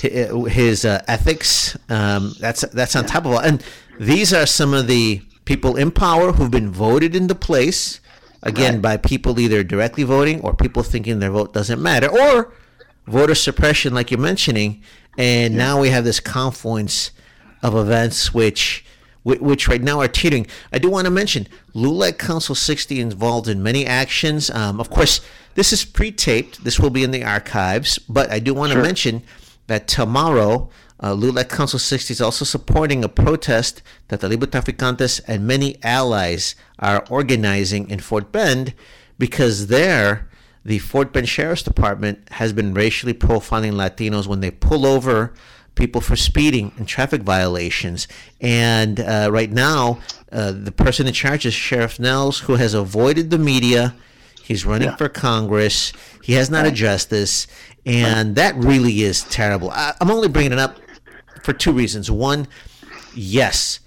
his uh, ethics. Um, that's that's on yeah. top of all. And these are some of the people in power who've been voted into place again right. by people either directly voting or people thinking their vote doesn't matter, or voter suppression, like you're mentioning. And yeah. now we have this confluence of events which. which right now are teetering. I do want to mention, LULAC Council sixty involved in many actions. Um, of course, this is pre-taped. This will be in the archives. But I do want sure. to mention that tomorrow, uh, LULAC Council sixty is also supporting a protest that the Libre Traficantes and many allies are organizing in Fort Bend, because there, the Fort Bend Sheriff's Department has been racially profiling Latinos when they pull over people for speeding and traffic violations. And uh, right now, uh, the person in charge is Sheriff Nels, who has avoided the media. He's running yeah. for Congress. He has not addressed this. And that really is terrible. I, I'm only bringing it up for two reasons. One, yes,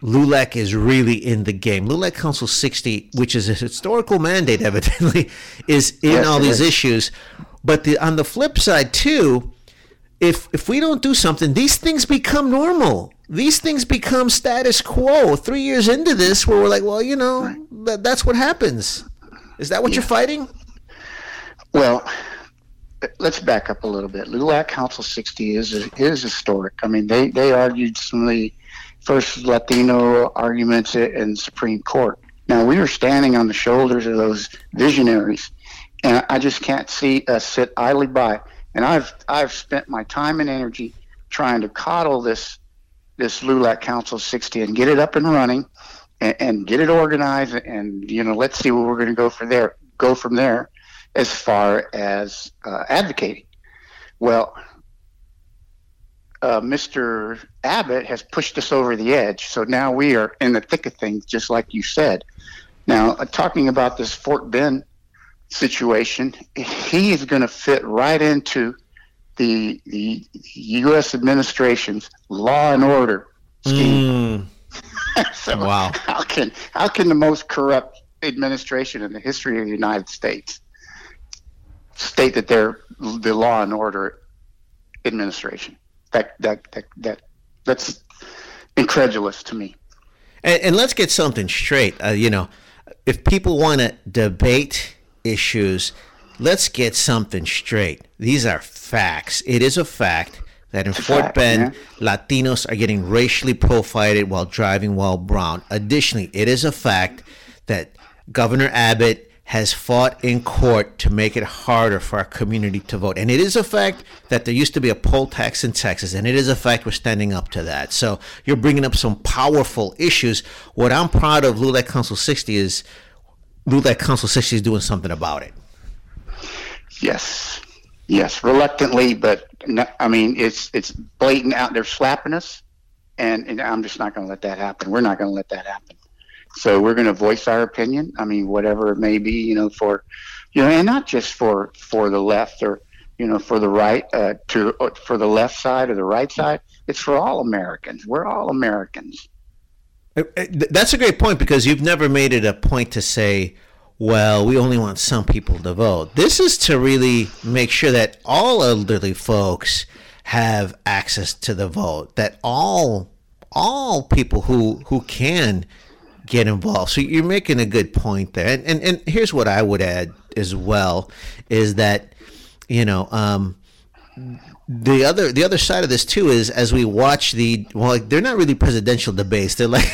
LULAC is really in the game. LULAC Council sixty, which is a historical mandate, evidently, is in yes, all these is. issues. But the, on the flip side, too, If if we don't do something, these things become normal. These things become status quo. Three years into this, where we're like, well, you know, th- that's what happens. Is that what yeah. you're fighting? Well, let's back up a little bit. LULAC Council sixty is is historic. I mean, they, they argued some of the first Latino arguments in the Supreme Court. Now, we were standing on the shoulders of those visionaries, and I just can't see us sit idly by. And I've I've spent my time and energy trying to coddle this this LULAC Council sixty and get it up and running, and, and get it organized, and you know let's see where we're going to go from there. Go from there, as far as uh, advocating. Well, uh, Mister Abbott has pushed us over the edge, so now we are in the thick of things, just like you said. Now, uh, talking about this Fort Bend situation, he is going to fit right into the the U S administration's law and order scheme. Mm. so wow. how can how can the most corrupt administration in the history of the United States state that they're the law and order administration? That that that, that that's incredulous to me. And, and let's get something straight. Uh, you know, if people want to debate issues, let's get something straight. These are facts. It is a fact that in it's Fort fact, Bend, yeah. Latinos are getting racially profiled while driving while brown. Additionally, it is a fact that Governor Abbott has fought in court to make it harder for our community to vote. And it is a fact that there used to be a poll tax in Texas, and it is a fact we're standing up to that. So you're bringing up some powerful issues. What I'm proud of LULAC Council sixty is LULAC Council sixty is doing something about it. Yes, yes, reluctantly, but no, I mean it's it's blatant out there slapping us, and, and I'm just not going to let that happen. We're not going to let that happen. So we're going to voice our opinion. I mean, whatever it may be, you know, for you know, and not just for for the left or you know for the right uh, to for the left side or the right side. It's for all Americans. We're all Americans. That's a great point, because you've never made it a point to say, well, we only want some people to vote. This is to really make sure that all elderly folks have access to the vote, that all all people who who can get involved. So you're making a good point there. And and, and here's what I would add as well, is that, you know, um, The other the other side of this too is, as we watch the well like, they're not really presidential debates, they're like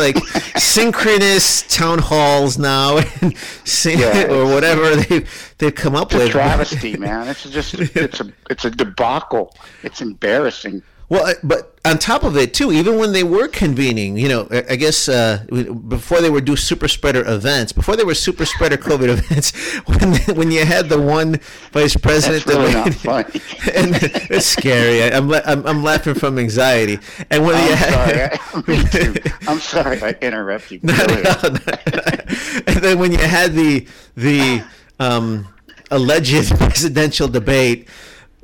like synchronous town halls now, and syn- yeah, or whatever they've they've come up with. It's a travesty, man. It's just it's a it's a debacle. It's embarrassing. Well, but on top of it too, even when they were convening, you know, I guess uh, before they were do super spreader events, before they were super spreader COVID events, when they, when you had the one vice president, that's really not funny. And it's scary. I'm I'm I'm laughing from anxiety. And when I'm you had, sorry, I, me too. I'm sorry, I interrupt you. No, no, no, no. And then when you had the the um, alleged presidential debate,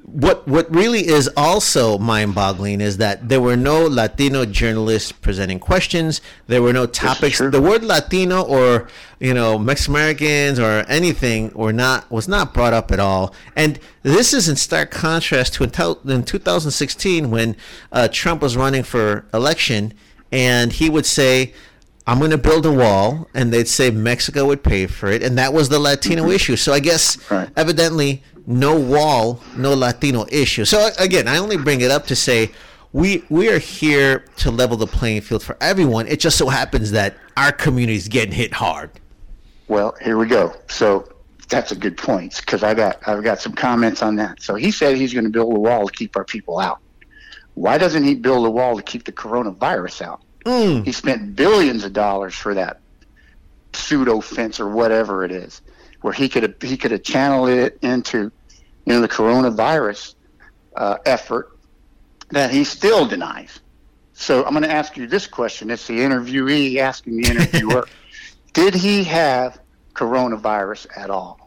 What what really is also mind-boggling is that there were no Latino journalists presenting questions. There were no topics. The word Latino or, you know, Mexican Americans or anything were not was not brought up at all. And this is in stark contrast to in two thousand sixteen when uh, Trump was running for election, and he would say, "I'm going to build a wall," and they'd say Mexico would pay for it, and that was the Latino mm-hmm. issue. So I guess right. evidently. No wall, no Latino issue. So again, I only bring it up to say we we are here to level the playing field for everyone. It just so happens that our community is getting hit hard. Well, here we go. So that's a good point because I got I've got some comments on that. So he said he's going to build a wall to keep our people out. Why doesn't he build a wall to keep the coronavirus out? Mm. He spent billions of dollars for that pseudo fence or whatever it is, where he could have, he could have channeled it into, you know, the coronavirus uh, effort that he still denies. So I'm going to ask you this question. It's the interviewee asking the interviewer. Did he have coronavirus at all?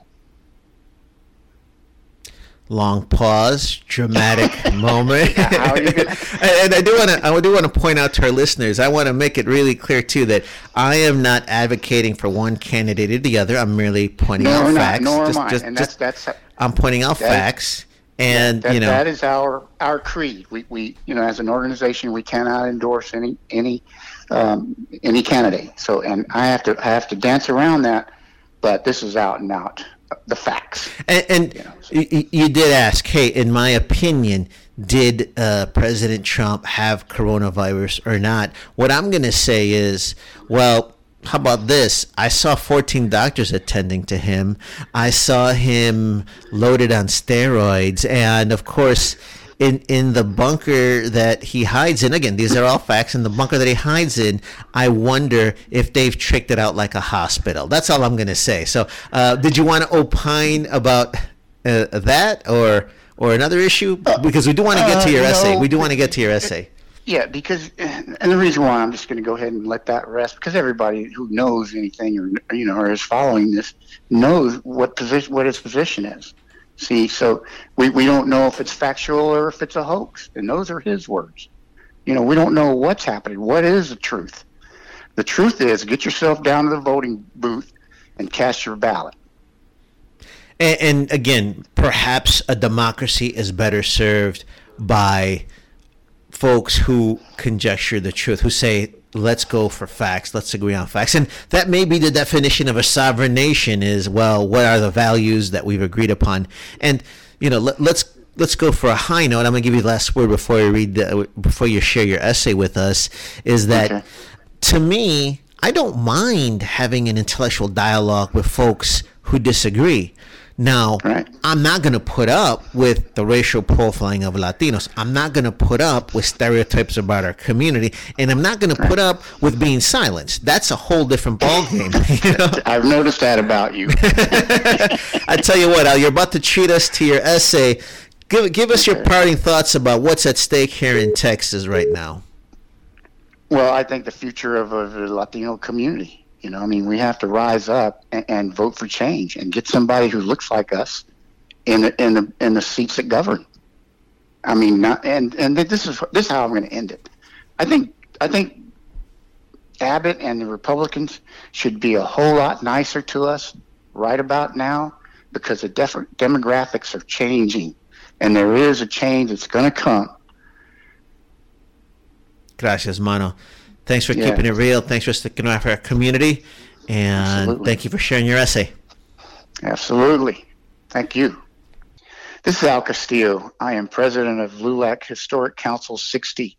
Long pause, dramatic moment. How are you gonna- and, and I do want to I do want to point out to our listeners, I want to make it really clear too that I am not advocating for one candidate or the other. I'm merely pointing no, out facts. Nor just, am I. Just, and that's, just, that's, I'm pointing out facts, is, and that, you know that is our our creed. We we you know as an organization we cannot endorse any any um, any candidate. So and I have to I have to dance around that, but this is out and out. The facts. And, and you, know, so. y- you did ask, hey, in my opinion, did uh, President Trump have coronavirus or not? What I'm going to say is, well, how about this? I saw fourteen doctors attending to him. I saw him loaded on steroids. And, of course, in, in the bunker that he hides in, again, these are all facts, in the bunker that he hides in, I wonder if they've tricked it out like a hospital. That's all I'm going to say. So uh, did you want to opine about uh, that or or another issue? Because we do want to get to your uh, no. essay. We do want to get to your essay. Yeah, because, and the reason why I'm just going to go ahead and let that rest, because everybody who knows anything or, you know, or is following this knows what position, what his position is. See, so we, we don't know if it's factual or if it's a hoax. And those are his words. You know, we don't know what's happening. What is the truth? The truth is get yourself down to the voting booth and cast your ballot. And, and again, perhaps a democracy is better served by folks who conjecture the truth, who say, let's go for facts. Let's agree on facts. And that may be the definition of a sovereign nation is, well, what are the values that we've agreed upon? And, you know, let, let's let's go for a high note. I'm going to give you the last word before you read the, before you share your essay with us, is that okay. to me, I don't mind having an intellectual dialogue with folks who disagree. Now, right. I'm not going to put up with the racial profiling of Latinos. I'm not going to put up with stereotypes about our community. And I'm not going right. to put up with being silenced. That's a whole different ballgame. You know? I've noticed that about you. I tell you what, Al, you're about to treat us to your essay. Give, give us your parting thoughts about what's at stake here in Texas right now. Well, I think the future of, of the Latino community. You know, I mean, we have to rise up and, and vote for change and get somebody who looks like us in the in the in the seats that govern. I mean, not, and and this is this is how I'm going to end it. I think I think Abbott and the Republicans should be a whole lot nicer to us right about now because the def- demographics are changing, and there is a change that's going to come. Gracias, mano. Thanks for yeah. keeping it real. Thanks for sticking around for our community. And Absolutely. Thank you for sharing your essay. Absolutely. Thank you. This is Al Castillo. I am president of LULAC Historic Council sixty.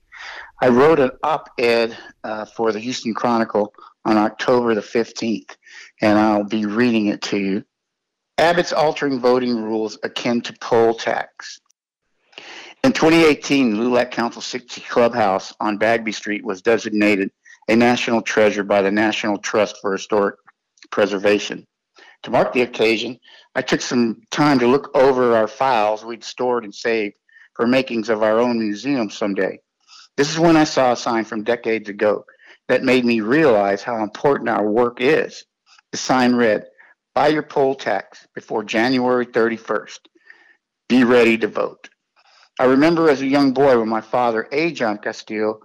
I wrote an op-ed uh, for the Houston Chronicle on October the fifteenth, and I'll be reading it to you. Abbott's altering voting rules akin to poll tax. In twenty eighteen, LULAC Council sixty Clubhouse on Bagby Street was designated a national treasure by the National Trust for Historic Preservation. To mark the occasion, I took some time to look over our files we'd stored and saved for makings of our own museum someday. This is when I saw a sign from decades ago that made me realize how important our work is. The sign read, "Buy your poll tax before January thirty-first. be ready to vote. I remember as a young boy when my father, A. John Castillo,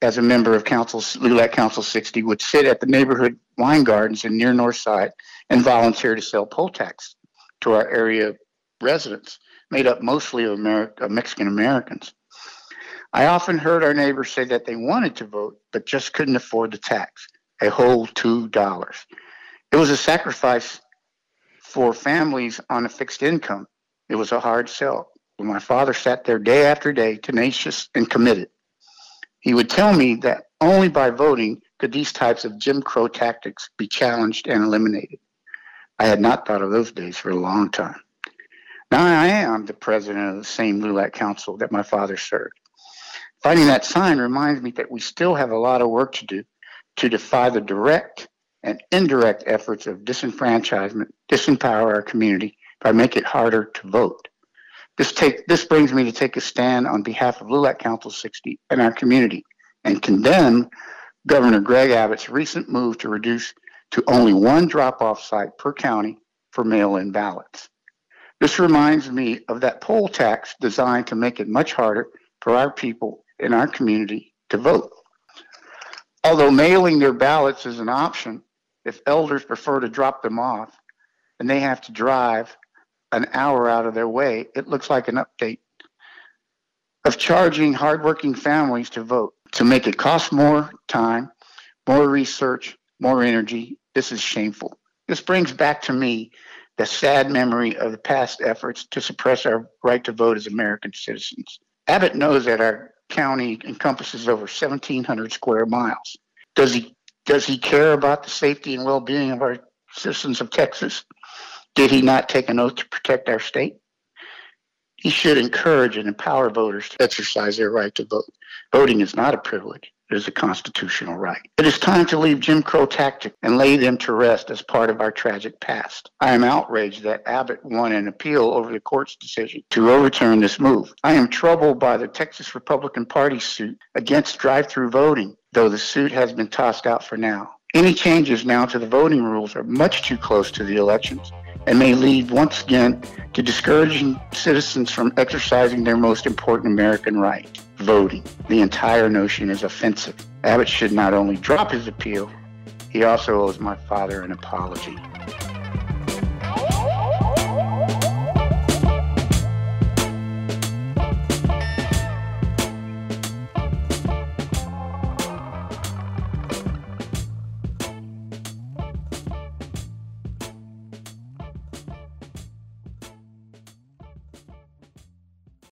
as a member of Council, LULAC Council sixty, would sit at the neighborhood wine gardens in near North Side and volunteer to sell poll tax to our area residents, made up mostly of Ameri- Mexican Americans. I often heard our neighbors say that they wanted to vote, but just couldn't afford the tax, a whole two dollars. It was a sacrifice for families on a fixed income. It was a hard sell. When my father sat there day after day, tenacious and committed, he would tell me that only by voting could these types of Jim Crow tactics be challenged and eliminated. I had not thought of those days for a long time. Now I am the president of the same LULAC Council that my father served. Finding that sign reminds me that we still have a lot of work to do to defy the direct and indirect efforts of disenfranchisement, disempower our community by making it harder to vote. This, take, this brings me to take a stand on behalf of LULAC Council sixty and our community and condemn Governor Greg Abbott's recent move to reduce to only one drop-off site per county for mail-in ballots. This reminds me of that poll tax designed to make it much harder for our people in our community to vote. Although mailing their ballots is an option, if elders prefer to drop them off and they have to drive an hour out of their way, it looks like an update of charging hardworking families to vote to make it cost more time, more research, more energy. This is shameful. This brings back to me the sad memory of the past efforts to suppress our right to vote as American citizens. Abbott knows that our county encompasses over seventeen hundred square miles. Does he, does he care about the safety and well-being of our citizens of Texas? Did he not take an oath to protect our state? He should encourage and empower voters to exercise their right to vote. Voting is not a privilege. It is a constitutional right. It is time to leave Jim Crow tactics and lay them to rest as part of our tragic past. I am outraged that Abbott won an appeal over the court's decision to overturn this move. I am troubled by the Texas Republican Party suit against drive-through voting, though the suit has been tossed out for now. Any changes now to the voting rules are much too close to the elections and may lead once again to discouraging citizens from exercising their most important American right, voting. The entire notion is offensive. Abbott should not only drop his appeal, he also owes my father an apology.